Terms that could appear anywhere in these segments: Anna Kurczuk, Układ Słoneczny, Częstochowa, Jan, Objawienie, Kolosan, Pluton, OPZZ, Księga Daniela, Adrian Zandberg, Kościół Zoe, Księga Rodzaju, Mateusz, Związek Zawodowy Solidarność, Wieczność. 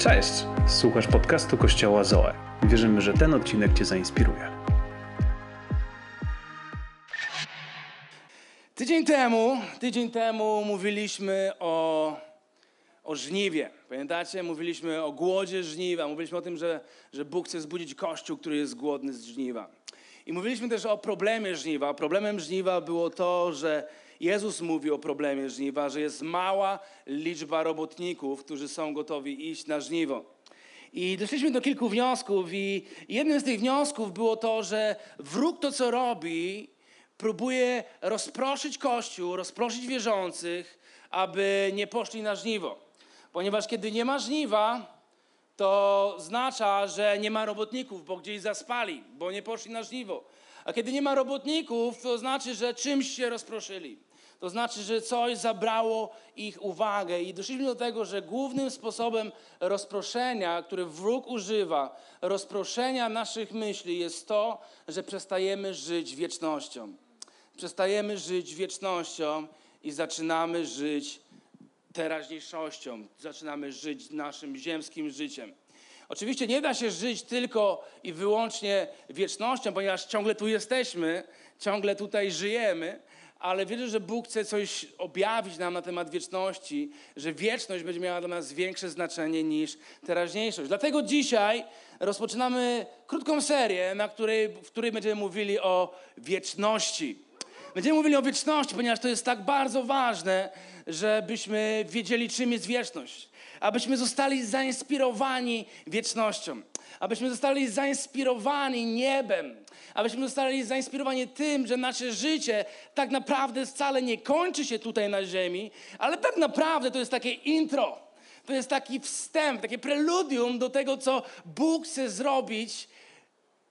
Cześć! Słuchasz podcastu Kościoła Zoe. Wierzymy, że ten odcinek Cię zainspiruje. Tydzień temu mówiliśmy o żniwie. Pamiętacie? Mówiliśmy o głodzie żniwa. Mówiliśmy o tym, że Bóg chce zbudzić Kościół, który jest głodny z żniwa. I mówiliśmy też o problemie żniwa. Problemem żniwa było to, że Jezus mówi o problemie żniwa, że jest mała liczba robotników, którzy są gotowi iść na żniwo. I doszliśmy do kilku wniosków i jednym z tych wniosków było to, że wróg to, co robi, próbuje rozproszyć Kościół, rozproszyć wierzących, aby nie poszli na żniwo. Ponieważ kiedy nie ma żniwa, to oznacza, że nie ma robotników, bo gdzieś zaspali, bo nie poszli na żniwo. A kiedy nie ma robotników, to znaczy, że czymś się rozproszyli. To znaczy, że coś zabrało ich uwagę. I doszliśmy do tego, że głównym sposobem rozproszenia, który wróg używa, rozproszenia naszych myśli jest to, że przestajemy żyć wiecznością. Przestajemy żyć wiecznością i zaczynamy żyć teraźniejszością. Zaczynamy żyć naszym ziemskim życiem. Oczywiście nie da się żyć tylko i wyłącznie wiecznością, ponieważ ciągle tu jesteśmy, ciągle tutaj żyjemy, ale wierzę, że Bóg chce coś objawić nam na temat wieczności, że wieczność będzie miała dla nas większe znaczenie niż teraźniejszość. Dlatego dzisiaj rozpoczynamy krótką serię, w której będziemy mówili o wieczności. Będziemy mówili o wieczności, ponieważ to jest tak bardzo ważne, żebyśmy wiedzieli, czym jest wieczność. Abyśmy zostali zainspirowani wiecznością. Abyśmy zostali zainspirowani niebem. Abyśmy zostali zainspirowani tym, że nasze życie tak naprawdę wcale nie kończy się tutaj na ziemi, ale tak naprawdę to jest takie intro. To jest taki wstęp, takie preludium do tego, co Bóg chce zrobić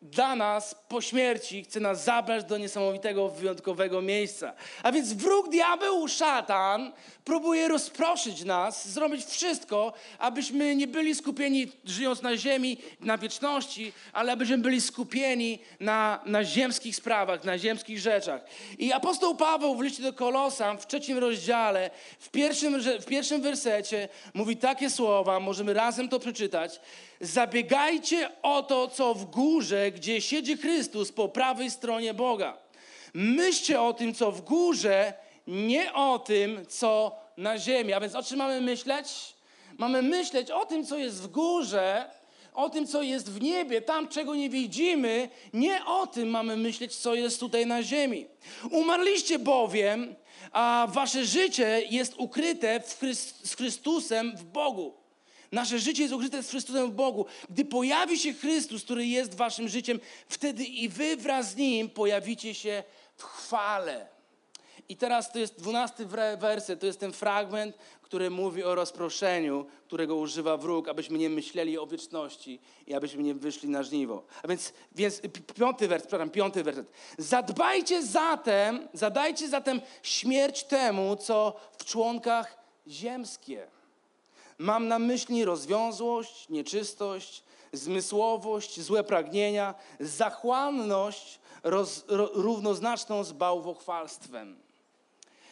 dla nas po śmierci, chce nas zabrać do niesamowitego, wyjątkowego miejsca. A więc wróg, diabeł, szatan próbuje rozproszyć nas, zrobić wszystko, abyśmy nie byli skupieni, żyjąc na ziemi, na wieczności, ale abyśmy byli skupieni na ziemskich sprawach, na ziemskich rzeczach. I apostoł Paweł w liście do Kolosan w 3. rozdziale, w pierwszym wersecie mówi takie słowa, możemy razem to przeczytać. Zabiegajcie o to, co w górze, gdzie siedzi Chrystus po prawej stronie Boga. Myślcie o tym, co w górze, nie o tym, co na ziemi. A więc o czym mamy myśleć? Mamy myśleć o tym, co jest w górze, o tym, co jest w niebie, tam, czego nie widzimy. Nie o tym mamy myśleć, co jest tutaj na ziemi. Umarliście bowiem, a wasze życie jest ukryte z Chrystusem w Bogu. Nasze życie jest ukryte z Chrystusem w Bogu. Gdy pojawi się Chrystus, który jest waszym życiem, wtedy i wy wraz z Nim pojawicie się w chwale. I teraz to jest 12 werset, to jest ten fragment, który mówi o rozproszeniu, którego używa wróg, abyśmy nie myśleli o wieczności i abyśmy nie wyszli na żniwo. A więc 5. werset. Zadajcie zatem śmierć temu, co w członkach ziemskie. Mam na myśli rozwiązłość, nieczystość, zmysłowość, złe pragnienia, zachłanność równoznaczną z bałwochwalstwem.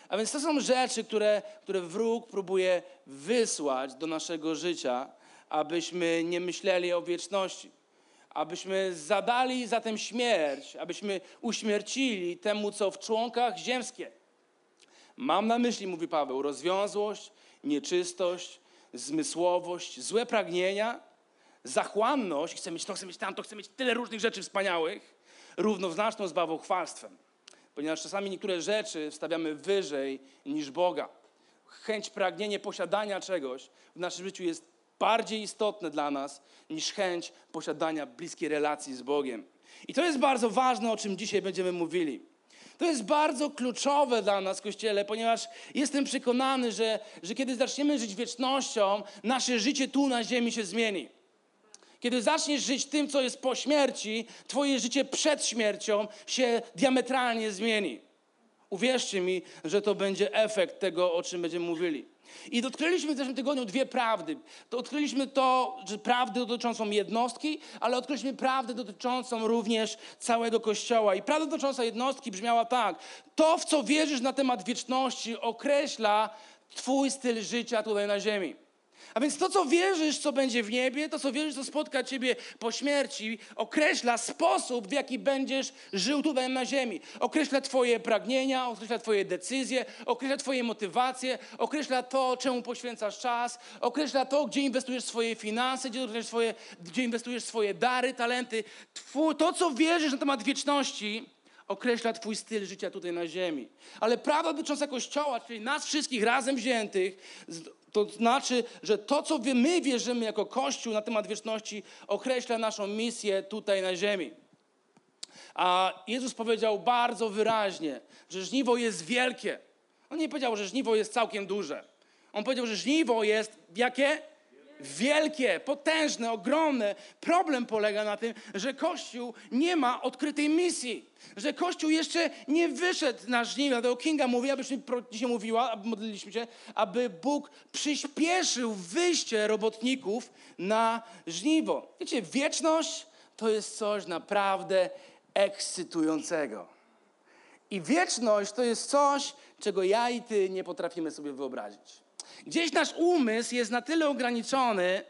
A więc to są rzeczy, które wróg próbuje wysłać do naszego życia, abyśmy nie myśleli o wieczności, abyśmy zadali zatem śmierć, abyśmy uśmiercili temu, co w członkach ziemskie. Mam na myśli, mówi Paweł, rozwiązłość, nieczystość, zmysłowość, złe pragnienia, zachłanność, chcę mieć to, chcę mieć tamto, chcę mieć tyle różnych rzeczy wspaniałych, równoznaczną z bałwochwalstwem. Ponieważ czasami niektóre rzeczy stawiamy wyżej niż Boga. Chęć, pragnienie posiadania czegoś w naszym życiu jest bardziej istotne dla nas niż chęć posiadania bliskiej relacji z Bogiem. I to jest bardzo ważne, o czym dzisiaj będziemy mówili. To jest bardzo kluczowe dla nas, Kościele, ponieważ jestem przekonany, że kiedy zaczniemy żyć wiecznością, nasze życie tu na ziemi się zmieni. Kiedy zaczniesz żyć tym, co jest po śmierci, twoje życie przed śmiercią się diametralnie zmieni. Uwierzcie mi, że to będzie efekt tego, o czym będziemy mówili. I odkryliśmy w zeszłym tygodniu 2 prawdy. To odkryliśmy prawdę dotyczącą jednostki, ale odkryliśmy prawdę dotyczącą również całego Kościoła. I prawda dotycząca jednostki brzmiała tak. To, w co wierzysz na temat wieczności, określa twój styl życia tutaj na ziemi. A więc to, co wierzysz, co będzie w niebie, to, co wierzysz, co spotka ciebie po śmierci, określa sposób, w jaki będziesz żył tutaj na ziemi. Określa twoje pragnienia, określa twoje decyzje, określa twoje motywacje, określa to, czemu poświęcasz czas, określa to, gdzie inwestujesz swoje finanse, gdzie inwestujesz swoje dary, talenty. To, co wierzysz na temat wieczności, określa twój styl życia tutaj na ziemi. Ale prawda dotycząca Kościoła, czyli nas wszystkich razem wziętych, to znaczy, że to, co my wierzymy jako Kościół na temat wieczności, określa naszą misję tutaj na ziemi. A Jezus powiedział bardzo wyraźnie, że żniwo jest wielkie. On nie powiedział, że żniwo jest całkiem duże. On powiedział, że żniwo jest jakie? Wielkie, potężne, ogromne. Problem polega na tym, że Kościół nie ma odkrytej misji. Że Kościół jeszcze nie wyszedł na żniwo. Dlatego Kinga mówi, abyśmy dzisiaj mówiła, modliliśmy się, aby Bóg przyspieszył wyjście robotników na żniwo. Wiecie, wieczność to jest coś naprawdę ekscytującego. I wieczność to jest coś, czego ja i ty nie potrafimy sobie wyobrazić. Gdzieś nasz umysł jest na tyle ograniczony,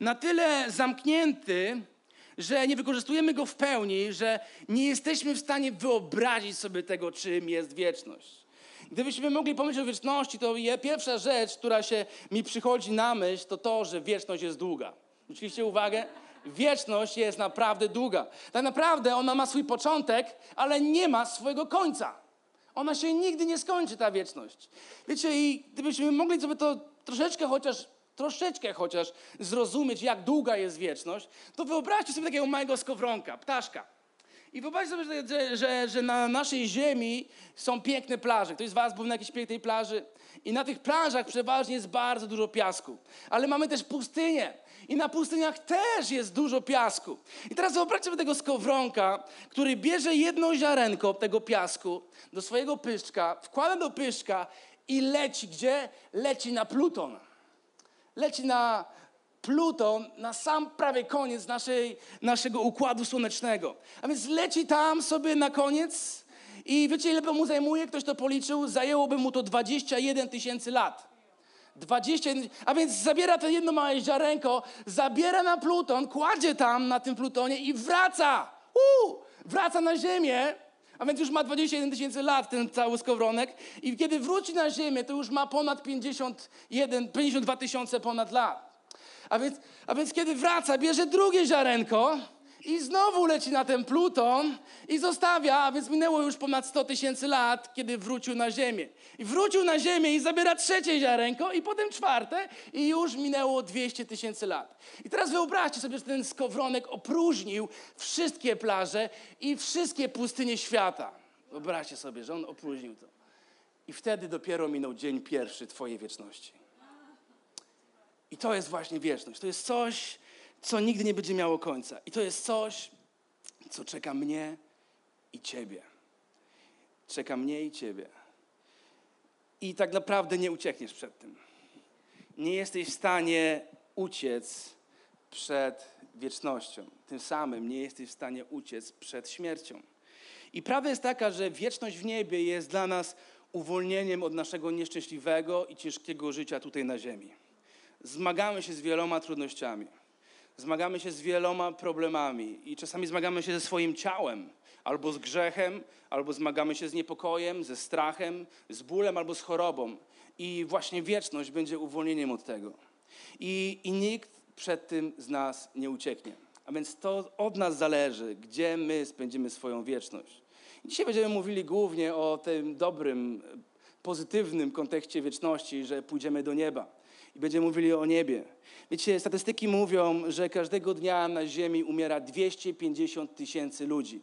na tyle zamknięty, że nie wykorzystujemy go w pełni, że nie jesteśmy w stanie wyobrazić sobie tego, czym jest wieczność. Gdybyśmy mogli pomyśleć o wieczności, to pierwsza rzecz, która się mi przychodzi na myśl, to to, że wieczność jest długa. Zwróciliście uwagę? Wieczność jest naprawdę długa. Tak naprawdę ona ma swój początek, ale nie ma swojego końca. Ona się nigdy nie skończy, ta wieczność. Wiecie, i gdybyśmy mogli sobie to troszeczkę chociaż zrozumieć, jak długa jest wieczność, to wyobraźcie sobie takiego małego skowronka, ptaszka. I wyobraźcie sobie, że na naszej ziemi są piękne plaże. Ktoś z was był na jakiejś pięknej plaży? I na tych plażach przeważnie jest bardzo dużo piasku. Ale mamy też pustynię. I na pustyniach też jest dużo piasku. I teraz wyobraźcie sobie tego skowronka, który bierze jedno ziarenko tego piasku do swojego pyszczka, wkłada do pyszczka i leci gdzie? Leci na Pluton. Leci na Pluton, na sam prawie koniec naszego Układu Słonecznego. A więc leci tam sobie na koniec i wiecie, ile mu zajmuje? Ktoś to policzył, zajęłoby mu to 21 tysięcy lat. 21, a więc zabiera to jedno małe ziarenko, zabiera na Pluton, kładzie tam na tym Plutonie i wraca. Wraca na Ziemię, a więc już ma 21 tysięcy lat ten cały skowronek i kiedy wróci na Ziemię, to już ma ponad 52 tysiące ponad lat. A więc kiedy wraca, bierze drugie ziarenko i znowu leci na ten Pluton i zostawia, a więc minęło już ponad 100 tysięcy lat, kiedy wrócił na Ziemię. I wrócił na Ziemię i zabiera trzecie ziarenko i potem czwarte i już minęło 200 tysięcy lat. I teraz wyobraźcie sobie, że ten skowronek opróżnił wszystkie plaże i wszystkie pustynie świata. Wyobraźcie sobie, że on opróżnił to. I wtedy dopiero minął dzień pierwszy twojej wieczności. I to jest właśnie wieczność. To jest coś, co nigdy nie będzie miało końca. I to jest coś, co czeka mnie i ciebie. Czeka mnie i ciebie. I tak naprawdę nie uciekniesz przed tym. Nie jesteś w stanie uciec przed wiecznością. Tym samym nie jesteś w stanie uciec przed śmiercią. I prawda jest taka, że wieczność w niebie jest dla nas uwolnieniem od naszego nieszczęśliwego i ciężkiego życia tutaj na ziemi. Zmagamy się z wieloma trudnościami. Zmagamy się z wieloma problemami i czasami zmagamy się ze swoim ciałem, albo z grzechem, albo zmagamy się z niepokojem, ze strachem, z bólem, albo z chorobą. I właśnie wieczność będzie uwolnieniem od tego. I nikt przed tym z nas nie ucieknie. A więc to od nas zależy, gdzie my spędzimy swoją wieczność. I dzisiaj będziemy mówili głównie o tym dobrym, pozytywnym kontekście wieczności, że pójdziemy do nieba. I będziemy mówili o niebie. Wiecie, statystyki mówią, że każdego dnia na ziemi umiera 250 tysięcy ludzi.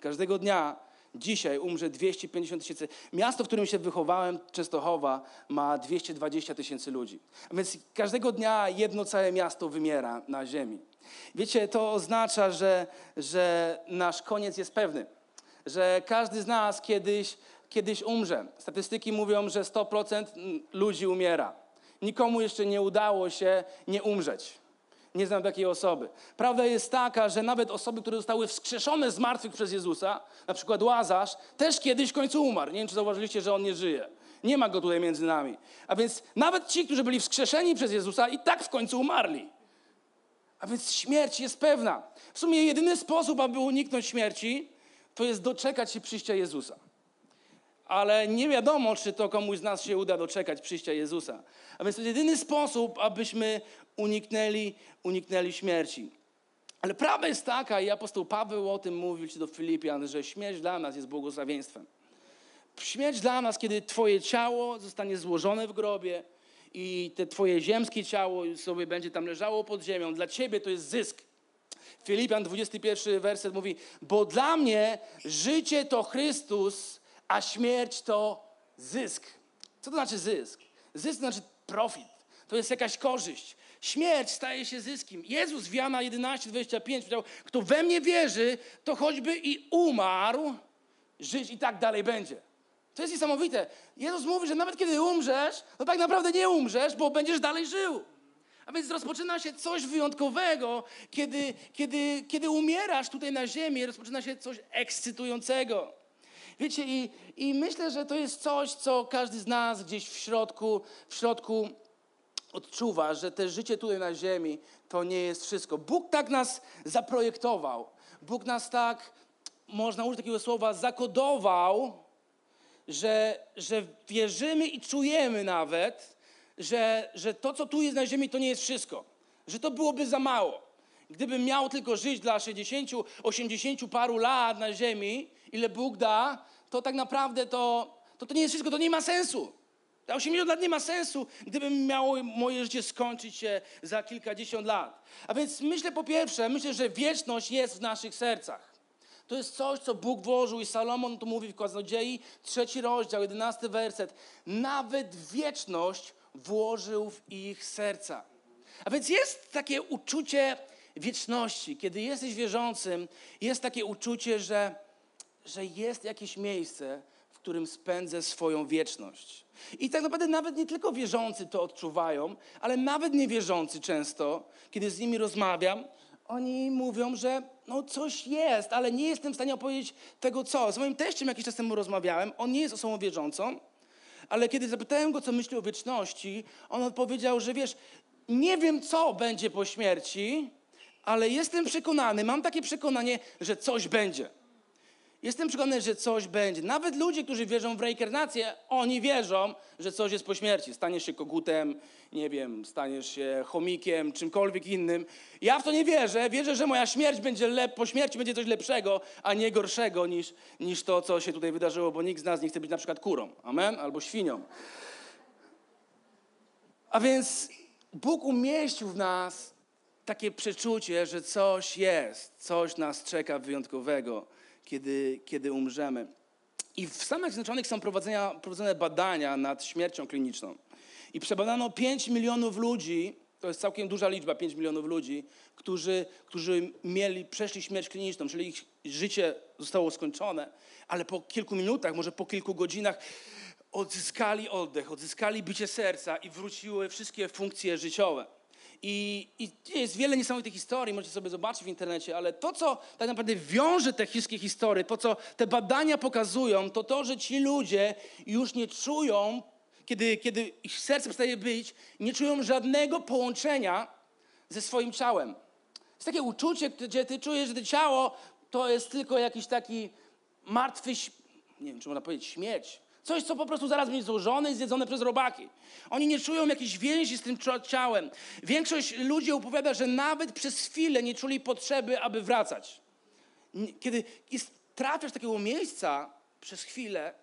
Każdego dnia dzisiaj umrze 250 tysięcy. Miasto, w którym się wychowałem, Częstochowa, ma 220 tysięcy ludzi. A więc każdego dnia jedno całe miasto wymiera na ziemi. Wiecie, to oznacza, że nasz koniec jest pewny. Że każdy z nas kiedyś umrze. Statystyki mówią, że 100% ludzi umiera. Nikomu jeszcze nie udało się nie umrzeć. Nie znam takiej osoby. Prawda jest taka, że nawet osoby, które zostały wskrzeszone z martwych przez Jezusa, na przykład Łazarz, też kiedyś w końcu umarł. Nie wiem, czy zauważyliście, że on nie żyje. Nie ma go tutaj między nami. A więc nawet ci, którzy byli wskrzeszeni przez Jezusa, i tak w końcu umarli. A więc śmierć jest pewna. W sumie jedyny sposób, aby uniknąć śmierci, to jest doczekać się przyjścia Jezusa. Ale nie wiadomo, czy to komuś z nas się uda doczekać przyjścia Jezusa. A więc to jest jedyny sposób, abyśmy uniknęli śmierci. Ale prawda jest taka, i apostoł Paweł o tym mówił do Filipian, że śmierć dla nas jest błogosławieństwem. Śmierć dla nas, kiedy twoje ciało zostanie złożone w grobie i te twoje ziemskie ciało sobie będzie tam leżało pod ziemią. Dla ciebie to jest zysk. Filipian 21 werset mówi, bo dla mnie życie to Chrystus, a śmierć to zysk. Co to znaczy zysk? Zysk to znaczy profit. To jest jakaś korzyść. Śmierć staje się zyskiem. Jezus w Jana 11:25 powiedział, kto we mnie wierzy, to choćby i umarł, żyć i tak dalej będzie. To jest niesamowite. Jezus mówi, że nawet kiedy umrzesz, to tak naprawdę nie umrzesz, bo będziesz dalej żył. A więc rozpoczyna się coś wyjątkowego, kiedy umierasz tutaj na ziemi, rozpoczyna się coś ekscytującego. Wiecie, i myślę, że to jest coś, co każdy z nas gdzieś w środku odczuwa, że te życie tutaj na ziemi to nie jest wszystko. Bóg tak nas zaprojektował. Bóg nas tak, można użyć takiego słowa, zakodował, że wierzymy i czujemy nawet, że to, co tu jest na ziemi, to nie jest wszystko. Że to byłoby za mało. Gdybym miał tylko żyć dla 60, 80 paru lat na ziemi, ile Bóg da, to tak naprawdę to nie jest wszystko, to nie ma sensu. Te 80 lat nie ma sensu, gdybym miał moje życie skończyć się za kilkadziesiąt lat. A więc myślę, po pierwsze, że wieczność jest w naszych sercach. To jest coś, co Bóg włożył i Salomon to mówi w Kaznodziei, 3 rozdział, 11 werset. Nawet wieczność włożył w ich serca. A więc jest takie uczucie wieczności. Kiedy jesteś wierzącym, jest takie uczucie, że jest jakieś miejsce, w którym spędzę swoją wieczność. I tak naprawdę nawet nie tylko wierzący to odczuwają, ale nawet niewierzący często, kiedy z nimi rozmawiam, oni mówią, że no coś jest, ale nie jestem w stanie opowiedzieć tego co. Z moim teściem jakiś czas temu rozmawiałem, on nie jest osobą wierzącą, ale kiedy zapytałem go, co myśli o wieczności, on odpowiedział, że wiesz, nie wiem co będzie po śmierci, ale jestem przekonany, mam takie przekonanie, że coś będzie. Jestem przekonany, że coś będzie. Nawet ludzie, którzy wierzą w reinkarnację, oni wierzą, że coś jest po śmierci. Staniesz się kogutem, nie wiem, staniesz się chomikiem, czymkolwiek innym. Ja w to nie wierzę. Wierzę, że moja śmierć będzie po śmierci będzie coś lepszego, a nie gorszego niż to, co się tutaj wydarzyło, bo nikt z nas nie chce być na przykład kurą. Amen? Albo świnią. A więc Bóg umieścił w nas takie przeczucie, że coś jest, coś nas czeka wyjątkowego, kiedy umrzemy. I w Stanach Zjednoczonych są prowadzone badania nad śmiercią kliniczną. I przebadano 5 milionów ludzi, to jest całkiem duża liczba, 5 milionów ludzi, którzy przeszli śmierć kliniczną, czyli ich życie zostało skończone, ale po kilku minutach, może po kilku godzinach odzyskali oddech, odzyskali bicie serca i wróciły wszystkie funkcje życiowe. I jest wiele niesamowitych historii, możecie sobie zobaczyć w internecie, ale to, co tak naprawdę wiąże te wszystkie historie, to, co te badania pokazują, to, że ci ludzie już nie czują, kiedy ich serce przestaje bić, nie czują żadnego połączenia ze swoim ciałem. Jest takie uczucie, gdzie ty czujesz, że to ciało to jest tylko jakiś taki martwy, nie wiem, czy można powiedzieć, śmierć. Coś, co po prostu zaraz będzie złożone i zjedzone przez robaki. Oni nie czują jakiejś więzi z tym ciałem. Większość ludzi opowiada, że nawet przez chwilę nie czuli potrzeby, aby wracać. Kiedy trafiasz takiego miejsca przez chwilę,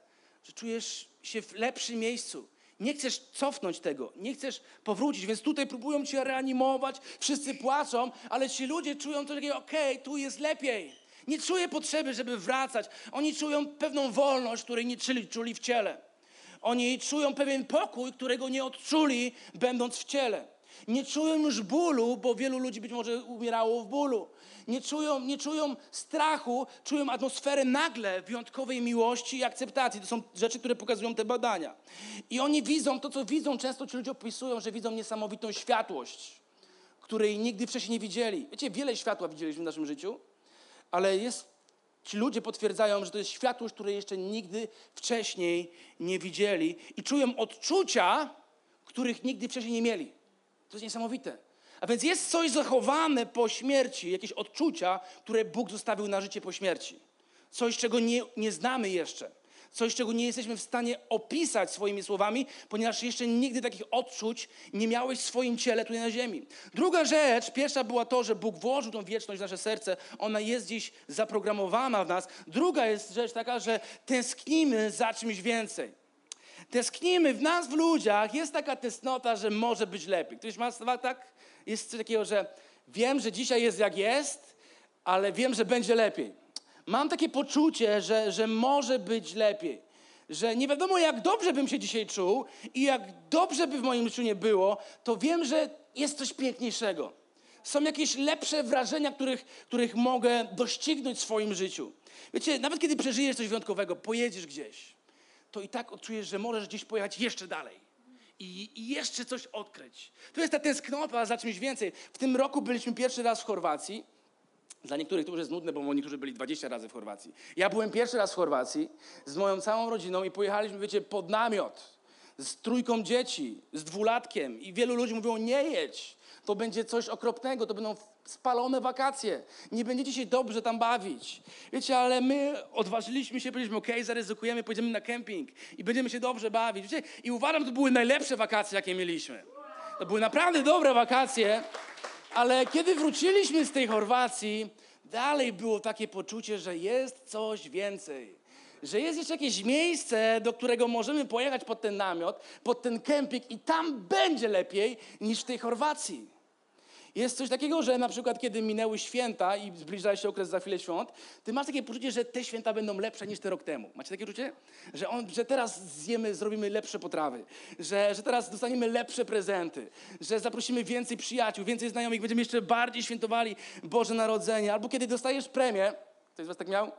że czujesz się w lepszym miejscu. Nie chcesz cofnąć tego, nie chcesz powrócić, więc tutaj próbują cię reanimować, wszyscy płaczą, ale ci ludzie czują to takie, okej, tu jest lepiej. Nie czuję potrzeby, żeby wracać. Oni czują pewną wolność, której nie czuli w ciele. Oni czują pewien pokój, którego nie odczuli, będąc w ciele. Nie czują już bólu, bo wielu ludzi być może umierało w bólu. Nie czują strachu, czują atmosferę nagle wyjątkowej miłości i akceptacji. To są rzeczy, które pokazują te badania. I oni widzą to, co widzą. Często ci ludzie opisują, że widzą niesamowitą światłość, której nigdy wcześniej nie widzieli. Wiecie, wiele światła widzieliśmy w naszym życiu. Ale jest Ci ludzie potwierdzają, że to jest światłość, której jeszcze nigdy wcześniej nie widzieli i czują odczucia, których nigdy wcześniej nie mieli. To jest niesamowite. A więc jest coś zachowane po śmierci, jakieś odczucia, które Bóg zostawił na życie po śmierci. Coś, czego nie znamy jeszcze. Coś, czego nie jesteśmy w stanie opisać swoimi słowami, ponieważ jeszcze nigdy takich odczuć nie miałeś w swoim ciele tutaj na ziemi. Druga rzecz, pierwsza była to, że Bóg włożył tą wieczność w nasze serce. Ona jest dziś zaprogramowana w nas. Druga jest rzecz taka, że tęsknimy za czymś więcej. Tęsknimy, w nas, w ludziach jest taka tęsknota, że może być lepiej. Ktoś ma tak? Jest coś takiego, że wiem, że dzisiaj jest jak jest, ale wiem, że będzie lepiej. Mam takie poczucie, że może być lepiej. Że nie wiadomo, jak dobrze bym się dzisiaj czuł i jak dobrze by w moim życiu nie było, to wiem, że jest coś piękniejszego. Są jakieś lepsze wrażenia, których mogę doścignąć w swoim życiu. Wiecie, nawet kiedy przeżyjesz coś wyjątkowego, pojedziesz gdzieś, to i tak odczujesz, że możesz gdzieś pojechać jeszcze dalej. I jeszcze coś odkryć. To jest ta tęsknota za czymś więcej. W tym roku byliśmy pierwszy raz w Chorwacji. Dla niektórych to już jest nudne, bo niektórzy byli 20 razy w Chorwacji. Ja byłem pierwszy raz w Chorwacji z moją całą rodziną i pojechaliśmy, wiecie, pod namiot z trójką dzieci, z dwulatkiem i wielu ludzi mówiło, nie jedź, to będzie coś okropnego, to będą spalone wakacje, nie będziecie się dobrze tam bawić. Wiecie, ale my odważyliśmy się, powiedzieliśmy, okej, zaryzykujemy, pojedziemy na kemping i będziemy się dobrze bawić. Wiecie? I uważam, to były najlepsze wakacje, jakie mieliśmy. To były naprawdę dobre wakacje. Ale kiedy wróciliśmy z tej Chorwacji, dalej było takie poczucie, że jest coś więcej. Że jest jeszcze jakieś miejsce, do którego możemy pojechać pod ten namiot, pod ten kemping i tam będzie lepiej niż w tej Chorwacji. Jest coś takiego, że na przykład kiedy minęły święta i zbliża się okres za chwilę świąt, ty masz takie poczucie, że te święta będą lepsze niż te rok temu. Macie takie poczucie? Że teraz zjemy, zrobimy lepsze potrawy, że teraz dostaniemy lepsze prezenty, że zaprosimy więcej przyjaciół, więcej znajomych, będziemy jeszcze bardziej świętowali Boże Narodzenie. Albo kiedy dostajesz premię, ktoś z was tak miał?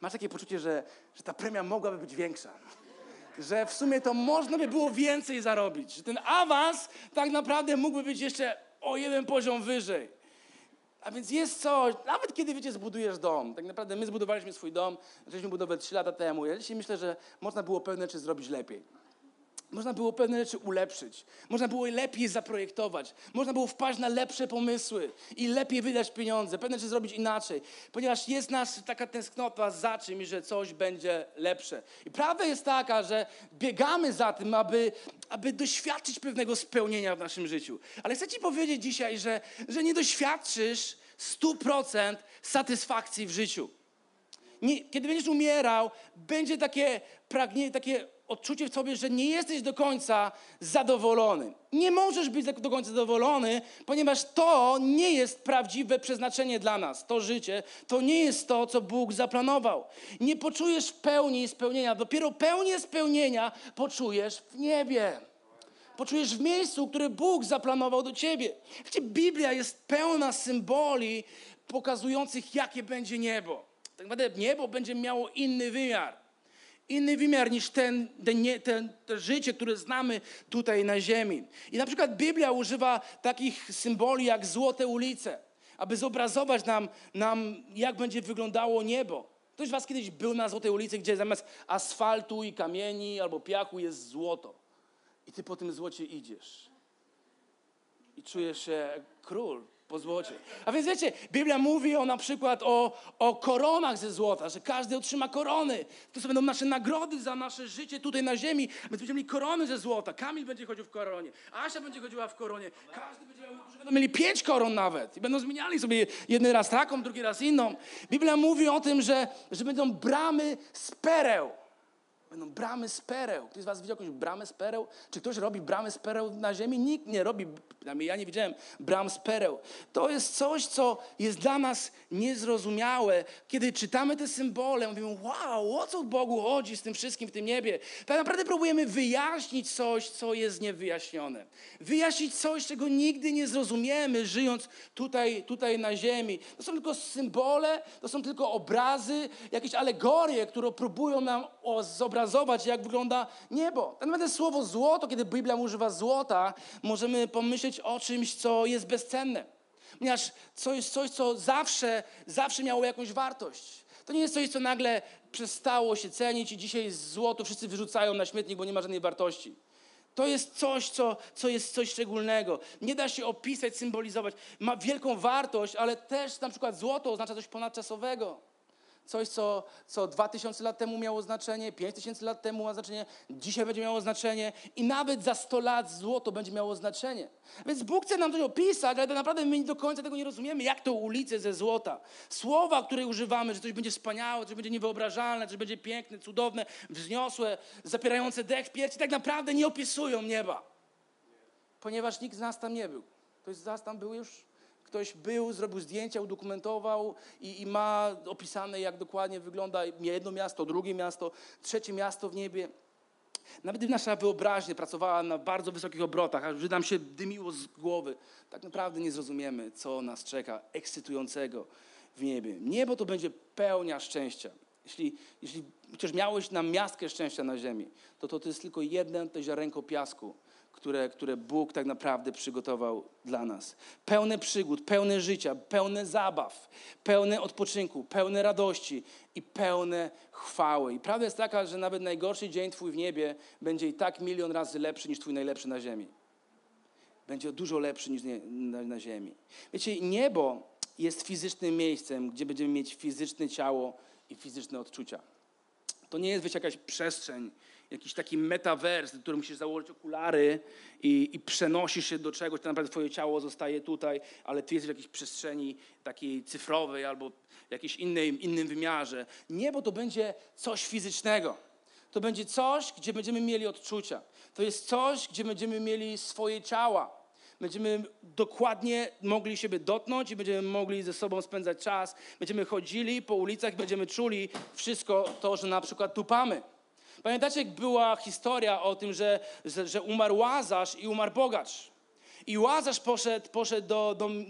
Masz takie poczucie, że ta premia mogłaby być większa. Że w sumie to można by było więcej zarobić. Że ten awans tak naprawdę mógłby być jeszcze o jeden poziom wyżej. A więc jest coś, nawet kiedy, wiecie, zbudujesz dom. Tak naprawdę my zbudowaliśmy swój dom, zaczęliśmy budowę 3 lata temu. Ja dzisiaj myślę, że można było pewne rzeczy zrobić lepiej. Można było pewne rzeczy ulepszyć. Można było lepiej zaprojektować. Można było wpaść na lepsze pomysły i lepiej wydać pieniądze. Pewne rzeczy zrobić inaczej. Ponieważ jest nas taka tęsknota za czymś, że coś będzie lepsze. I prawda jest taka, że biegamy za tym, aby doświadczyć pewnego spełnienia w naszym życiu. Ale chcę ci powiedzieć dzisiaj, że nie doświadczysz 100% satysfakcji w życiu. Nie, kiedy będziesz umierał, będzie takie pragnienie, takie odczucie w sobie, że nie jesteś do końca zadowolony. Nie możesz być do końca zadowolony, ponieważ to nie jest prawdziwe przeznaczenie dla nas. To życie, to nie jest to, co Bóg zaplanował. Nie poczujesz pełni spełnienia. Dopiero pełnię spełnienia poczujesz w niebie. Poczujesz w miejscu, które Bóg zaplanował do ciebie. Wiecie, Biblia jest pełna symboli pokazujących, jakie będzie niebo. Tak naprawdę niebo będzie miało inny wymiar. Inny wymiar niż to życie, które znamy tutaj na ziemi. I na przykład Biblia używa takich symboli jak złote ulice, aby zobrazować nam jak będzie wyglądało niebo. Ktoś z was kiedyś był na złotej ulicy, gdzie zamiast asfaltu i kamieni albo piachu jest złoto. I ty po tym złocie idziesz. I czujesz się król. Po złocie. A więc wiecie, Biblia mówi na przykład o koronach ze złota, że każdy otrzyma korony. To są będą nasze nagrody za nasze życie tutaj na ziemi. My będziemy mieli korony ze złota. Kamil będzie chodził w koronie. Asia będzie chodziła w koronie. Każdy będzie mieli 5 koron nawet. I będą zmieniali sobie jeden raz taką, drugi raz inną. Biblia mówi o tym, że będą bramy z pereł. Będą bramy z pereł. Ktoś z was widział jakąś bramę z pereł? Czy ktoś robi bramy z pereł na ziemi? Nikt nie robi, ja nie widziałem bram z pereł. To jest coś, co jest dla nas niezrozumiałe. Kiedy czytamy te symbole, mówimy, wow, o co Bogu chodzi z tym wszystkim w tym niebie? Tak naprawdę próbujemy wyjaśnić coś, co jest niewyjaśnione. Wyjaśnić coś, czego nigdy nie zrozumiemy, żyjąc tutaj na ziemi. To są tylko symbole, to są tylko obrazy, jakieś alegorie, które próbują nam zobrazować, jak wygląda niebo. Tak naprawdę słowo złoto, kiedy Biblia używa złota, możemy pomyśleć o czymś, co jest bezcenne. Ponieważ to jest coś, co zawsze miało jakąś wartość. To nie jest coś, co nagle przestało się cenić i dzisiaj złoto wszyscy wyrzucają na śmietnik, bo nie ma żadnej wartości. To jest coś, co jest coś szczególnego. Nie da się opisać, symbolizować. Ma wielką wartość, ale też na przykład złoto oznacza coś ponadczasowego. Coś, co 2000 lat temu miało znaczenie, 5000 lat temu ma znaczenie, dzisiaj będzie miało znaczenie i nawet za 100 lat złoto będzie miało znaczenie. Więc Bóg chce nam coś opisać, ale to naprawdę my do końca tego nie rozumiemy, jak to ulice ze złota. Słowa, które używamy, że coś będzie wspaniałe, coś będzie niewyobrażalne, coś będzie piękne, cudowne, wzniosłe, zapierające dech w piersi, tak naprawdę nie opisują nieba. Ponieważ nikt z nas tam nie był. Ktoś z nas tam był już? Ktoś był, zrobił zdjęcia, udokumentował i ma opisane, jak dokładnie wygląda jedno miasto, drugie miasto, trzecie miasto w niebie. Nawet gdyby nasza wyobraźnia pracowała na bardzo wysokich obrotach, aż by nam się dymiło z głowy, tak naprawdę nie zrozumiemy, co nas czeka ekscytującego w niebie. Niebo to będzie pełnia szczęścia. Jeśli chociaż miałeś nam miastkę szczęścia na ziemi, to jest tylko jedno to ziarenko piasku, które Bóg tak naprawdę przygotował dla nas. Pełne przygód, pełne życia, pełne zabaw, pełne odpoczynku, pełne radości i pełne chwały. I prawda jest taka, że nawet najgorszy dzień twój w niebie będzie i tak milion razy lepszy niż twój najlepszy na ziemi. Będzie dużo lepszy niż na ziemi. Wiecie, niebo jest fizycznym miejscem, gdzie będziemy mieć fizyczne ciało i fizyczne odczucia. To nie jest, wiecie, jakaś przestrzeń, jakiś taki metawers, do którego musisz założyć okulary i przenosisz się do czegoś, to naprawdę twoje ciało zostaje tutaj, ale ty jesteś w jakiejś przestrzeni takiej cyfrowej albo jakiejś innym wymiarze. Niebo to będzie coś fizycznego. To będzie coś, gdzie będziemy mieli odczucia. To jest coś, gdzie będziemy mieli swoje ciała. Będziemy dokładnie mogli siebie dotknąć i będziemy mogli ze sobą spędzać czas. Będziemy chodzili po ulicach i będziemy czuli wszystko to, że na przykład tupamy. Pamiętacie, jak była historia o tym, że umarł Łazarz i umarł bogacz. I Łazarz poszedł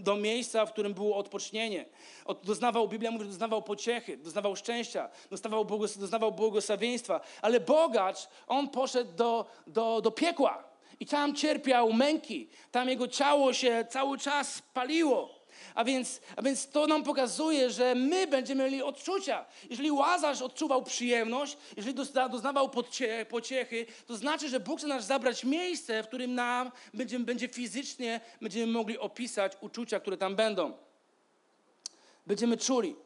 do miejsca, w którym było odpocznienie. Biblia mówi, że doznawał pociechy, doznawał szczęścia, doznawał błogosławieństwa. Ale bogacz, on poszedł do piekła. I tam cierpiał męki, tam jego ciało się cały czas paliło. A więc to nam pokazuje, że my będziemy mieli odczucia. Jeżeli Łazarz odczuwał przyjemność, jeżeli doznawał pociechy, to znaczy, że Bóg chce nas zabrać miejsce, w którym nam będzie fizycznie, będziemy mogli opisać uczucia, które tam będą. Będziemy czuli,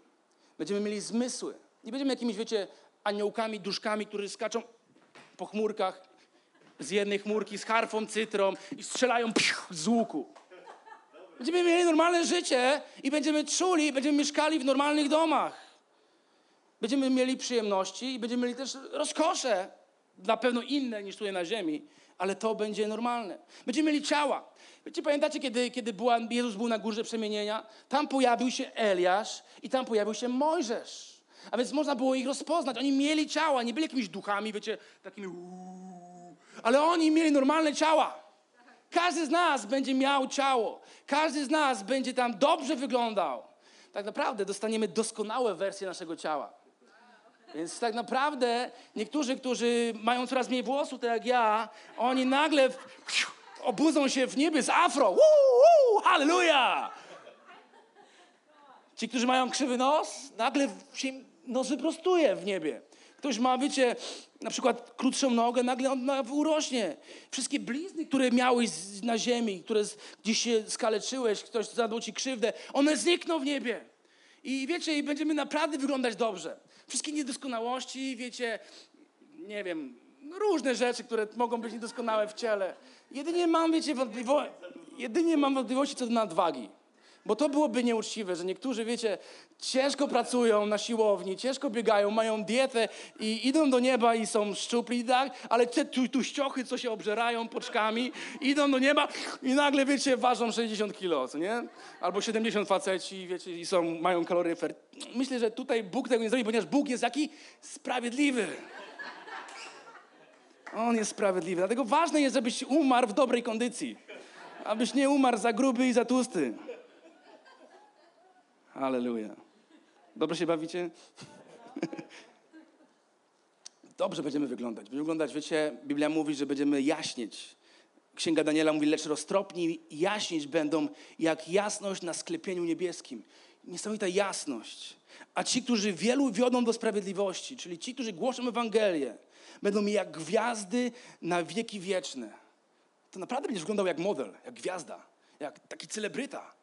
będziemy mieli zmysły. Nie będziemy jakimiś, wiecie, aniołkami, duszkami, którzy skaczą po chmurkach, z jednej chmurki, z harfą, cytrą i strzelają z łuku. Będziemy mieli normalne życie i będziemy czuli, będziemy mieszkali w normalnych domach. Będziemy mieli przyjemności i będziemy mieli też rozkosze, na pewno inne niż tutaj na ziemi, ale to będzie normalne. Będziemy mieli ciała. Wiecie, pamiętacie, kiedy Jezus był na Górze Przemienienia? Tam pojawił się Eliasz i tam pojawił się Mojżesz. A więc można było ich rozpoznać. Oni mieli ciała, nie byli jakimiś duchami, wiecie, takimi... Ale oni mieli normalne ciała. Każdy z nas będzie miał ciało. Każdy z nas będzie tam dobrze wyglądał. Tak naprawdę dostaniemy doskonałe wersje naszego ciała. Więc tak naprawdę niektórzy, którzy mają coraz mniej włosów, tak jak ja, oni nagle obudzą się w niebie z afro. Halleluja! Ci, którzy mają krzywy nos, nagle się nos wyprostuje w niebie. Ktoś ma, wiecie, na przykład krótszą nogę, nagle on urośnie. Wszystkie blizny, które miałeś na ziemi, które gdzieś się skaleczyłeś, ktoś zadał ci krzywdę, one znikną w niebie. I wiecie, i będziemy naprawdę wyglądać dobrze. Wszystkie niedoskonałości, wiecie, nie wiem, różne rzeczy, które mogą być niedoskonałe w ciele. Jedynie mam, wiecie, wątpliwości co do nadwagi. Bo to byłoby nieuczciwe, że niektórzy, wiecie, ciężko pracują na siłowni, ciężko biegają, mają dietę i idą do nieba i są szczupli, tak? Ale te tuściochy, co się obżerają poczkami, idą do nieba i nagle, wiecie, ważą 60 kilo, co nie? Albo 70 faceci, wiecie, i mają kaloryfer. Myślę, że tutaj Bóg tego nie zrobi, ponieważ Bóg jest jaki? Sprawiedliwy. On jest sprawiedliwy. Dlatego ważne jest, żebyś umarł w dobrej kondycji. Abyś nie umarł za gruby i za tłusty. Alleluja. Dobrze się bawicie? Dobrze będziemy wyglądać. Będziemy wyglądać, wiecie, Biblia mówi, że będziemy jaśnieć. Księga Daniela mówi, lecz roztropni jaśnieć będą jak jasność na sklepieniu niebieskim. niesamowita jasność. A ci, którzy wielu wiodą do sprawiedliwości, czyli ci, którzy głoszą Ewangelię, będą jak gwiazdy na wieki wieczne. To naprawdę będziesz wyglądał jak model, jak gwiazda, jak taki celebryta.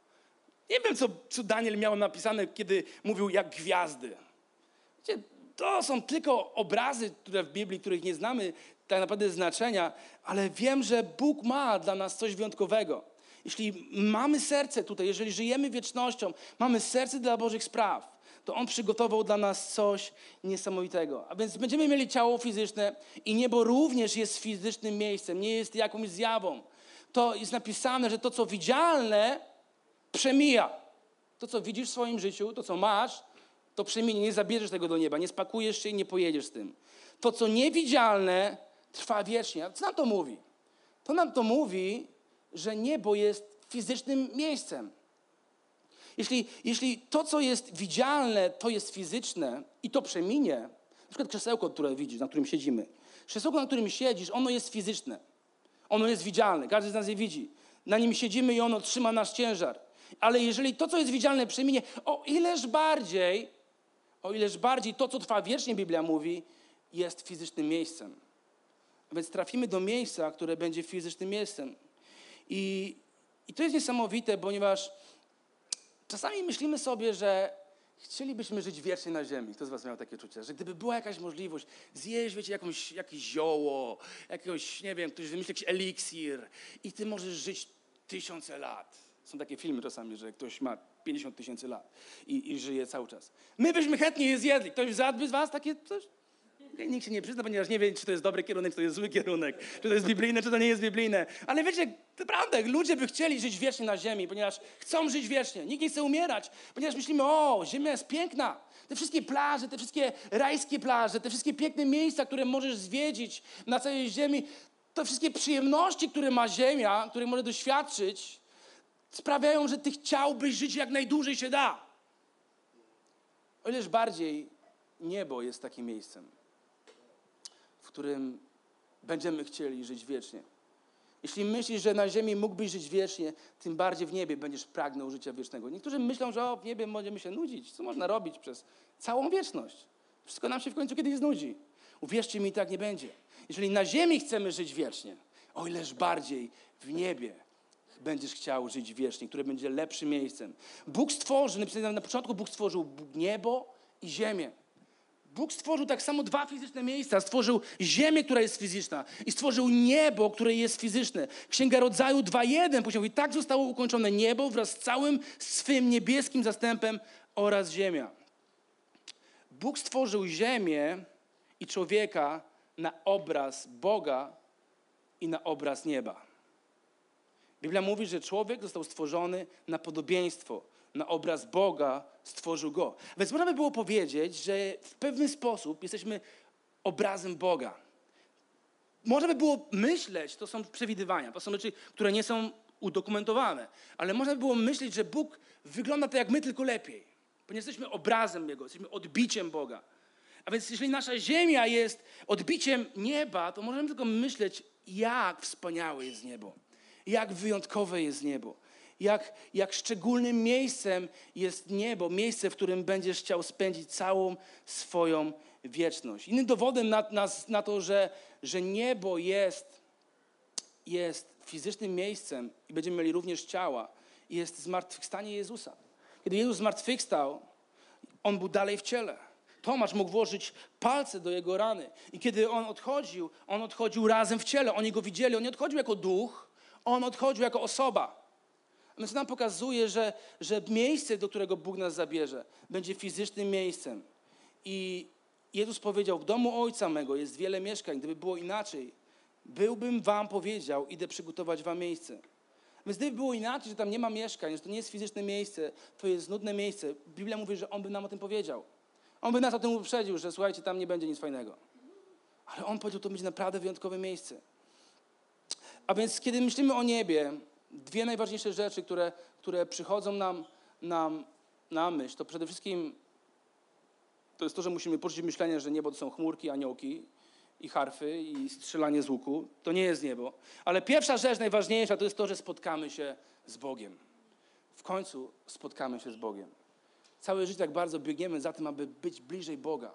Nie wiem, co Daniel miał napisane, kiedy mówił jak gwiazdy. Wiecie, to są tylko obrazy, które w Biblii, których nie znamy tak naprawdę znaczenia, ale wiem, że Bóg ma dla nas coś wyjątkowego. Jeśli mamy serce tutaj, jeżeli żyjemy wiecznością, mamy serce dla Bożych spraw, to On przygotował dla nas coś niesamowitego. A więc będziemy mieli ciało fizyczne i niebo również jest fizycznym miejscem, nie jest jakąś zjawą. To jest napisane, że to, co widzialne, przemija. To, co widzisz w swoim życiu, to, co masz, to przeminie. Nie zabierzesz tego do nieba, nie spakujesz się i nie pojedziesz z tym. To, co niewidzialne, trwa wiecznie. A co nam to mówi? To nam to mówi, że niebo jest fizycznym miejscem. Jeśli to, co jest widzialne, to jest fizyczne i to przeminie, na przykład krzesełko, które widzisz, na którym siedzimy. Krzesełko, na którym siedzisz, ono jest fizyczne. Ono jest widzialne, każdy z nas je widzi. Na nim siedzimy i ono trzyma nasz ciężar. Ale jeżeli to, co jest widzialne, przeminie, o ileż bardziej to, co trwa wiecznie, Biblia mówi, jest fizycznym miejscem. A więc trafimy do miejsca, które będzie fizycznym miejscem. I to jest niesamowite, ponieważ czasami myślimy sobie, że chcielibyśmy żyć wiecznie na ziemi. Kto z was miał takie czucie? Że gdyby była jakaś możliwość zjeść, wiecie, jakieś zioło, jakiegoś, nie wiem, ktoś wymyśli jakiś eliksir i ty możesz żyć 1000 lat. Są takie filmy czasami, że ktoś ma 50 000 lat i żyje cały czas. My byśmy chętnie je zjedli. Ktoś zadby z was takie coś? Nikt się nie przyzna, ponieważ nie wie, czy to jest dobry kierunek, czy to jest zły kierunek, czy to jest biblijne, czy to nie jest biblijne. Ale wiecie, naprawdę, ludzie by chcieli żyć wiecznie na ziemi, ponieważ chcą żyć wiecznie. Nikt nie chce umierać, ponieważ myślimy, o, ziemia jest piękna. Te wszystkie plaże, te wszystkie rajskie plaże, te wszystkie piękne miejsca, które możesz zwiedzić na całej ziemi, te wszystkie przyjemności, które ma ziemia, których może doświadczyć, sprawiają, że ty chciałbyś żyć jak najdłużej się da. O ileż bardziej niebo jest takim miejscem, w którym będziemy chcieli żyć wiecznie. Jeśli myślisz, że na ziemi mógłbyś żyć wiecznie, tym bardziej w niebie będziesz pragnął życia wiecznego. Niektórzy myślą, że w niebie będziemy się nudzić. Co można robić przez całą wieczność? Wszystko nam się w końcu kiedyś znudzi. Uwierzcie mi, tak nie będzie. Jeżeli na ziemi chcemy żyć wiecznie, o ileż bardziej w niebie będziesz chciał żyć wiecznie, które będzie lepszym miejscem. Bóg stworzył, na początku Bóg stworzył niebo i ziemię. Bóg stworzył tak samo dwa fizyczne miejsca. Stworzył ziemię, która jest fizyczna i stworzył niebo, które jest fizyczne. Księga Rodzaju 2:1 później mówi, tak zostało ukończone niebo wraz z całym swym niebieskim zastępem oraz ziemia. Bóg stworzył ziemię i człowieka na obraz Boga i na obraz nieba. Biblia mówi, że człowiek został stworzony na podobieństwo, na obraz Boga stworzył go. Więc można by było powiedzieć, że w pewien sposób jesteśmy obrazem Boga. Można by było myśleć, to są przewidywania, to są rzeczy, które nie są udokumentowane, ale można by było myśleć, że Bóg wygląda tak jak my, tylko lepiej. Ponieważ jesteśmy obrazem Jego, jesteśmy odbiciem Boga. A więc jeżeli nasza ziemia jest odbiciem nieba, to możemy tylko myśleć, jak wspaniałe jest niebo. Jak wyjątkowe jest niebo. Jak szczególnym miejscem jest niebo, miejsce, w którym będziesz chciał spędzić całą swoją wieczność. Innym dowodem na to, że niebo jest fizycznym miejscem i będziemy mieli również ciała, jest zmartwychwstanie Jezusa. Kiedy Jezus zmartwychwstał, On był dalej w ciele. Tomasz mógł włożyć palce do Jego rany i kiedy On odchodził razem w ciele. Oni Go widzieli, On nie odchodził jako duch, On odchodził jako osoba. Więc nam pokazuje, że miejsce, do którego Bóg nas zabierze, będzie fizycznym miejscem. I Jezus powiedział, w domu Ojca mego jest wiele mieszkań. Gdyby było inaczej, byłbym wam powiedział, idę przygotować wam miejsce. Więc gdyby było inaczej, że tam nie ma mieszkań, że to nie jest fizyczne miejsce, to jest nudne miejsce. Biblia mówi, że On by nam o tym powiedział. On by nas o tym uprzedził, że słuchajcie, tam nie będzie nic fajnego. Ale On powiedział, to będzie naprawdę wyjątkowe miejsce. A więc kiedy myślimy o niebie, dwie najważniejsze rzeczy, które przychodzą nam na myśl, to przede wszystkim to jest to, że musimy porzucić myślenie, że niebo to są chmurki, aniołki i harfy i strzelanie z łuku. To nie jest niebo. Ale pierwsza rzecz najważniejsza to jest to, że spotkamy się z Bogiem. W końcu spotkamy się z Bogiem. całe życie tak bardzo biegniemy za tym, aby być bliżej Boga,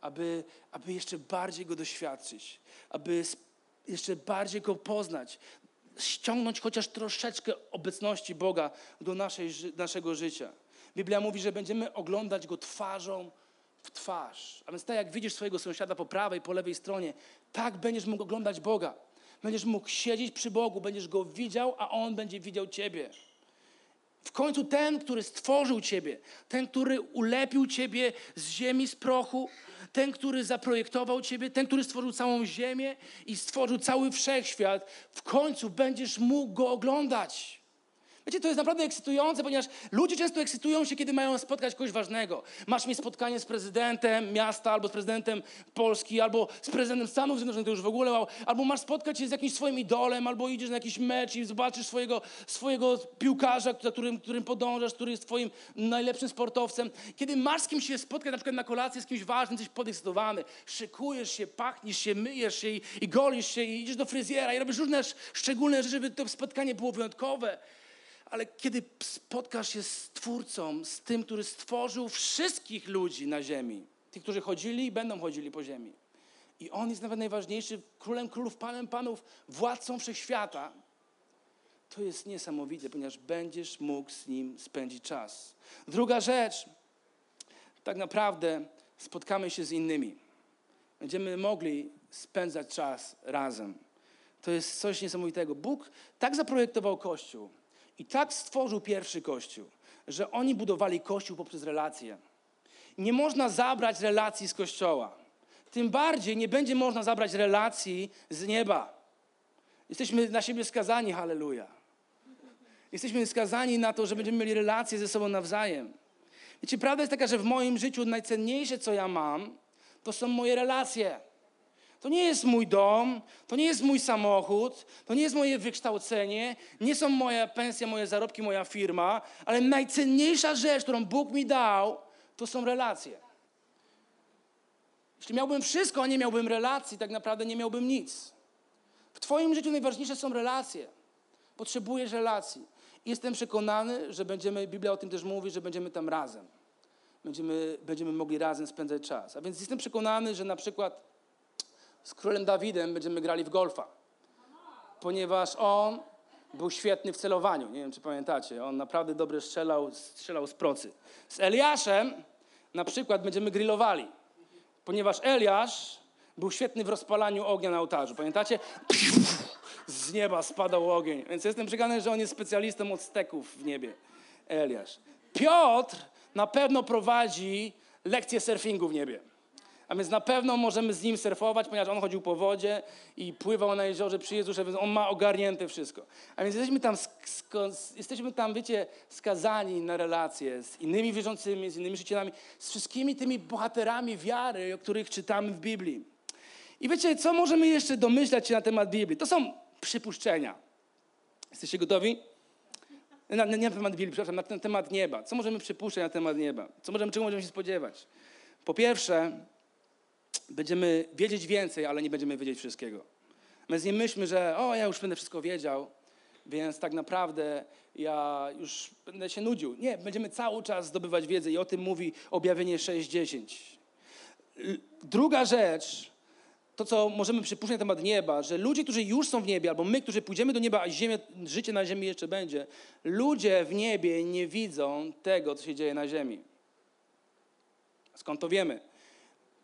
aby jeszcze bardziej Go doświadczyć, aby jeszcze bardziej Go poznać, ściągnąć chociaż troszeczkę obecności Boga do naszego życia. Biblia mówi, że będziemy oglądać Go twarzą w twarz. A więc tak jak widzisz swojego sąsiada po prawej, po lewej stronie, tak będziesz mógł oglądać Boga. Będziesz mógł siedzieć przy Bogu, będziesz Go widział, a On będzie widział ciebie. W końcu ten, który stworzył ciebie, ten, który ulepił ciebie z ziemi, z prochu, ten, który zaprojektował ciebie, ten, który stworzył całą ziemię i stworzył cały wszechświat, w końcu będziesz mógł Go oglądać. Wiecie, to jest naprawdę ekscytujące, ponieważ ludzie często ekscytują się, kiedy mają spotkać kogoś ważnego. Masz mieć spotkanie z prezydentem miasta, albo z prezydentem Polski, albo z prezydentem Stanów Zjednoczonych, to już w ogóle, albo masz spotkać się z jakimś swoim idolem, albo idziesz na jakiś mecz i zobaczysz swojego piłkarza, za którym podążasz, który jest twoim najlepszym sportowcem. Kiedy masz z kimś się spotkać, na przykład na kolację z kimś ważnym, coś podekscytowany, szykujesz się, pachnisz się, myjesz się i golisz się i idziesz do fryzjera i robisz różne szczególne rzeczy, żeby to spotkanie było wyjątkowe. Ale kiedy spotkasz się z Twórcą, z tym, który stworzył wszystkich ludzi na ziemi, tych, którzy chodzili i będą chodzili po ziemi, i On jest nawet najważniejszy, Królem Królów, Panem Panów, Władcą Wszechświata, to jest niesamowite, ponieważ będziesz mógł z Nim spędzić czas. Druga rzecz, tak naprawdę spotkamy się z innymi. Będziemy mogli spędzać czas razem. To jest coś niesamowitego. Bóg tak zaprojektował Kościół, i tak stworzył pierwszy Kościół, że oni budowali Kościół poprzez relacje. Nie można zabrać relacji z Kościoła. Tym bardziej nie będzie można zabrać relacji z nieba. Jesteśmy na siebie skazani, halleluja. Jesteśmy skazani na to, że będziemy mieli relacje ze sobą nawzajem. Wiecie, prawda jest taka, że w moim życiu najcenniejsze, co ja mam, to są moje relacje. To nie jest mój dom, to nie jest mój samochód, to nie jest moje wykształcenie, nie są moja pensja, moje zarobki, moja firma, ale najcenniejsza rzecz, którą Bóg mi dał, to są relacje. Jeśli miałbym wszystko, a nie miałbym relacji, tak naprawdę nie miałbym nic. W Twoim życiu najważniejsze są relacje. Potrzebujesz relacji. Jestem przekonany, że Biblia o tym też mówi, że będziemy tam razem. Będziemy mogli razem spędzać czas. A więc jestem przekonany, że na przykład z królem Dawidem będziemy grali w golfa, ponieważ on był świetny w celowaniu. Nie wiem, czy pamiętacie. On naprawdę dobrze strzelał z procy. Z Eliaszem na przykład będziemy grillowali, ponieważ Eliasz był świetny w rozpalaniu ognia na ołtarzu. Pamiętacie? Z nieba spadał ogień. Więc jestem przekonany, że on jest specjalistą od steków w niebie. Eliasz. Piotr na pewno prowadzi lekcje surfingu w niebie. A więc na pewno możemy z nim surfować, ponieważ on chodził po wodzie i pływał na jeziorze przy Jezusie, więc on ma ogarnięte wszystko. A więc jesteśmy tam, wiecie, skazani na relacje z innymi wierzącymi, z innymi chrześcijanami, z wszystkimi tymi bohaterami wiary, o których czytamy w Biblii. I wiecie, co możemy jeszcze domyślać się na temat Biblii? To są przypuszczenia. Jesteście gotowi? Nie na temat Biblii, przepraszam, na ten temat nieba. Co możemy przypuszczać na temat nieba? Czego możemy się spodziewać? Po pierwsze, będziemy wiedzieć więcej, ale nie będziemy wiedzieć wszystkiego. My nie myślmy, że ja już będę wszystko wiedział, więc tak naprawdę ja już będę się nudził. Nie, będziemy cały czas zdobywać wiedzę i o tym mówi Objawienie 6:10. Druga rzecz, to co możemy przypuszczać na temat nieba, że ludzie, którzy już są w niebie, albo my, którzy pójdziemy do nieba, a życie na ziemi jeszcze będzie, ludzie w niebie nie widzą tego, co się dzieje na ziemi. Skąd to wiemy?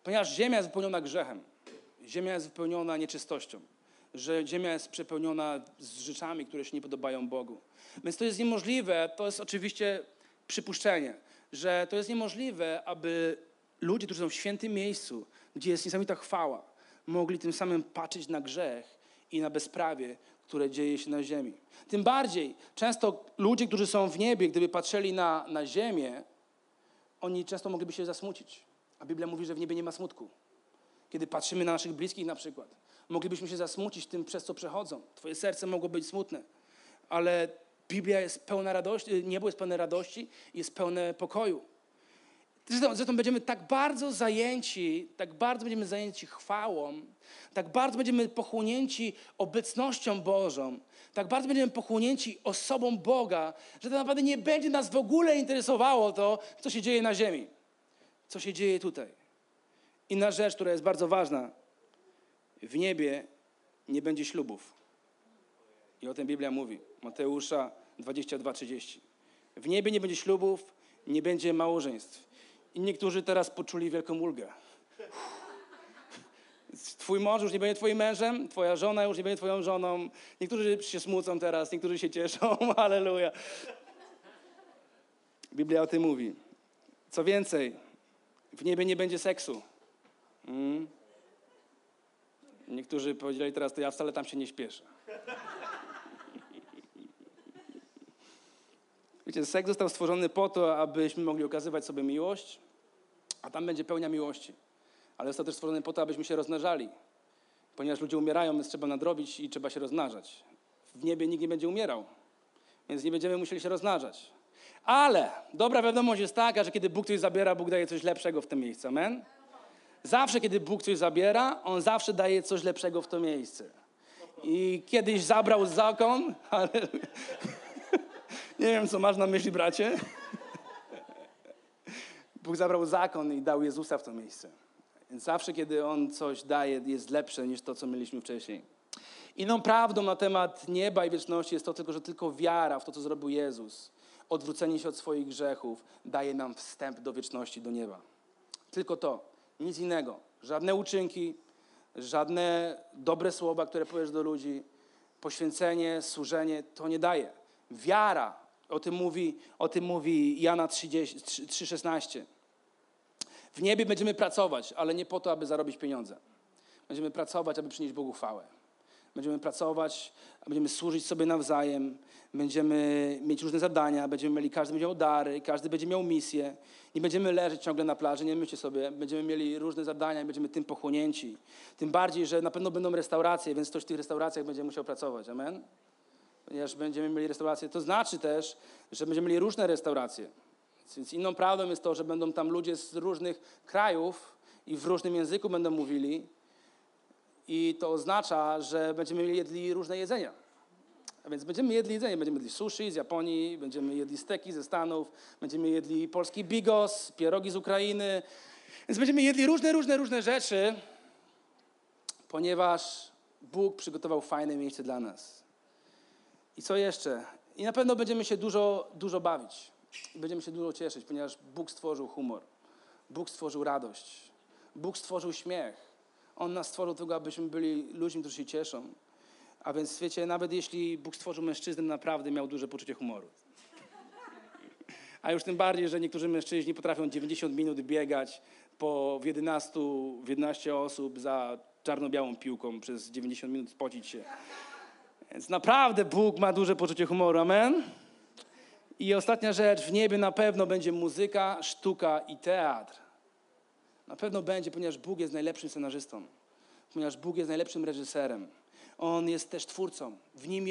Ponieważ ziemia jest wypełniona grzechem, ziemia jest wypełniona nieczystością, że ziemia jest przepełniona z rzeczami, które się nie podobają Bogu. Więc to jest niemożliwe, to jest oczywiście przypuszczenie, że to jest niemożliwe, aby ludzie, którzy są w świętym miejscu, gdzie jest niesamowita chwała, mogli tym samym patrzeć na grzech i na bezprawie, które dzieje się na ziemi. Tym bardziej często ludzie, którzy są w niebie, gdyby patrzyli na ziemię, oni często mogliby się zasmucić. A Biblia mówi, że w niebie nie ma smutku. Kiedy patrzymy na naszych bliskich na przykład, moglibyśmy się zasmucić tym, przez co przechodzą. Twoje serce mogło być smutne, ale Biblia jest pełna radości, niebo jest pełne radości i jest pełne pokoju. Zresztą będziemy tak bardzo będziemy zajęci chwałą, tak bardzo będziemy pochłonięci obecnością Bożą, tak bardzo będziemy pochłonięci osobą Boga, że to naprawdę nie będzie nas w ogóle interesowało to, co się dzieje na ziemi, co się dzieje tutaj. Inna rzecz, która jest bardzo ważna. W niebie nie będzie ślubów. I o tym Biblia mówi. Mateusza 22:30. W niebie nie będzie ślubów, nie będzie małżeństw. I niektórzy teraz poczuli wielką ulgę. Twój mąż już nie będzie twoim mężem, twoja żona już nie będzie twoją żoną. Niektórzy się smucą teraz, niektórzy się cieszą. Halleluja. Biblia o tym mówi. Co więcej, w niebie nie będzie seksu. Niektórzy powiedzieli teraz, to ja wcale tam się nie śpieszę. Wiecie, seks został stworzony po to, abyśmy mogli okazywać sobie miłość, a tam będzie pełnia miłości. Ale został też stworzony po to, abyśmy się rozmnażali. Ponieważ ludzie umierają, więc trzeba nadrobić i trzeba się rozmnażać. W niebie nikt nie będzie umierał, więc nie będziemy musieli się rozmnażać. Ale dobra wiadomość jest taka, że kiedy Bóg coś zabiera, Bóg daje coś lepszego w tym miejscu. Amen? Zawsze, kiedy Bóg coś zabiera, On zawsze daje coś lepszego w to miejsce. I kiedyś zabrał zakon, ale... Nie wiem, co masz na myśli, bracie. Bóg zabrał zakon i dał Jezusa w to miejsce. Więc zawsze, kiedy On coś daje, jest lepsze niż to, co mieliśmy wcześniej. Inną prawdą na temat nieba i wieczności jest to, że tylko wiara w to, co zrobił Jezus, odwrócenie się od swoich grzechów, daje nam wstęp do wieczności, do nieba. Tylko to. Nic innego. Żadne uczynki, żadne dobre słowa, które powiesz do ludzi, poświęcenie, służenie, to nie daje. Wiara, o tym mówi Jana 3:16. W niebie będziemy pracować, ale nie po to, aby zarobić pieniądze. Będziemy pracować, aby przynieść Bogu chwałę. Będziemy pracować, będziemy służyć sobie nawzajem, będziemy mieć różne zadania, każdy będzie miał dary, każdy będzie miał misję. Nie będziemy leżeć ciągle na plaży, nie myślcie sobie, będziemy mieli różne zadania i będziemy tym pochłonięci. Tym bardziej, że na pewno będą restauracje, więc ktoś w tych restauracjach będzie musiał pracować. Amen? Ponieważ będziemy mieli restauracje. To znaczy też, że będziemy mieli różne restauracje. Więc inną prawdą jest to, że będą tam ludzie z różnych krajów i w różnym języku będą mówili. I to oznacza, że będziemy jedli różne jedzenia. A więc będziemy jedli jedzenie. Będziemy jedli sushi z Japonii, będziemy jedli steki ze Stanów, będziemy jedli polski bigos, pierogi z Ukrainy. Więc będziemy jedli różne rzeczy, ponieważ Bóg przygotował fajne miejsce dla nas. I co jeszcze? I na pewno będziemy się dużo bawić. I będziemy się dużo cieszyć, ponieważ Bóg stworzył humor. Bóg stworzył radość. Bóg stworzył śmiech. On nas stworzył tylko, abyśmy byli ludźmi, którzy się cieszą. A więc wiecie, nawet jeśli Bóg stworzył mężczyznę, naprawdę miał duże poczucie humoru. A już tym bardziej, że niektórzy mężczyźni potrafią 90 minut biegać w 11 osób za czarno-białą piłką, przez 90 minut spocić się. Więc naprawdę Bóg ma duże poczucie humoru. Amen? I ostatnia rzecz, w niebie na pewno będzie muzyka, sztuka i teatr. Na pewno będzie, ponieważ Bóg jest najlepszym scenarzystą. Ponieważ Bóg jest najlepszym reżyserem. On jest też twórcą. W Nim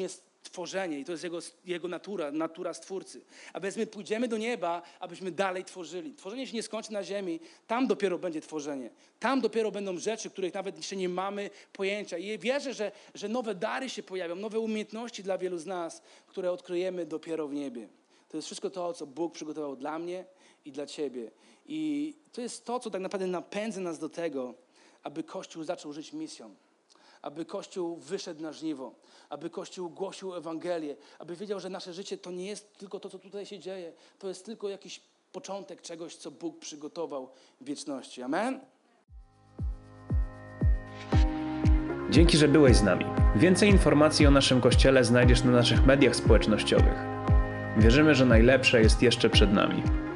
jest tworzenie i to jest Jego natura stwórcy. A więc my pójdziemy do nieba, abyśmy dalej tworzyli. Tworzenie się nie skończy na ziemi. Tam dopiero będzie tworzenie. Tam dopiero będą rzeczy, których nawet jeszcze nie mamy pojęcia. I wierzę, że nowe dary się pojawią, nowe umiejętności dla wielu z nas, które odkryjemy dopiero w niebie. To jest wszystko to, co Bóg przygotował dla mnie i dla ciebie. I to jest to, co tak naprawdę napędza nas do tego, aby Kościół zaczął żyć misją. Aby Kościół wyszedł na żniwo. Aby Kościół głosił Ewangelię. Aby wiedział, że nasze życie to nie jest tylko to, co tutaj się dzieje. To jest tylko jakiś początek czegoś, co Bóg przygotował w wieczności. Amen? Dzięki, że byłeś z nami. Więcej informacji o naszym Kościele znajdziesz na naszych mediach społecznościowych. Wierzymy, że najlepsze jest jeszcze przed nami.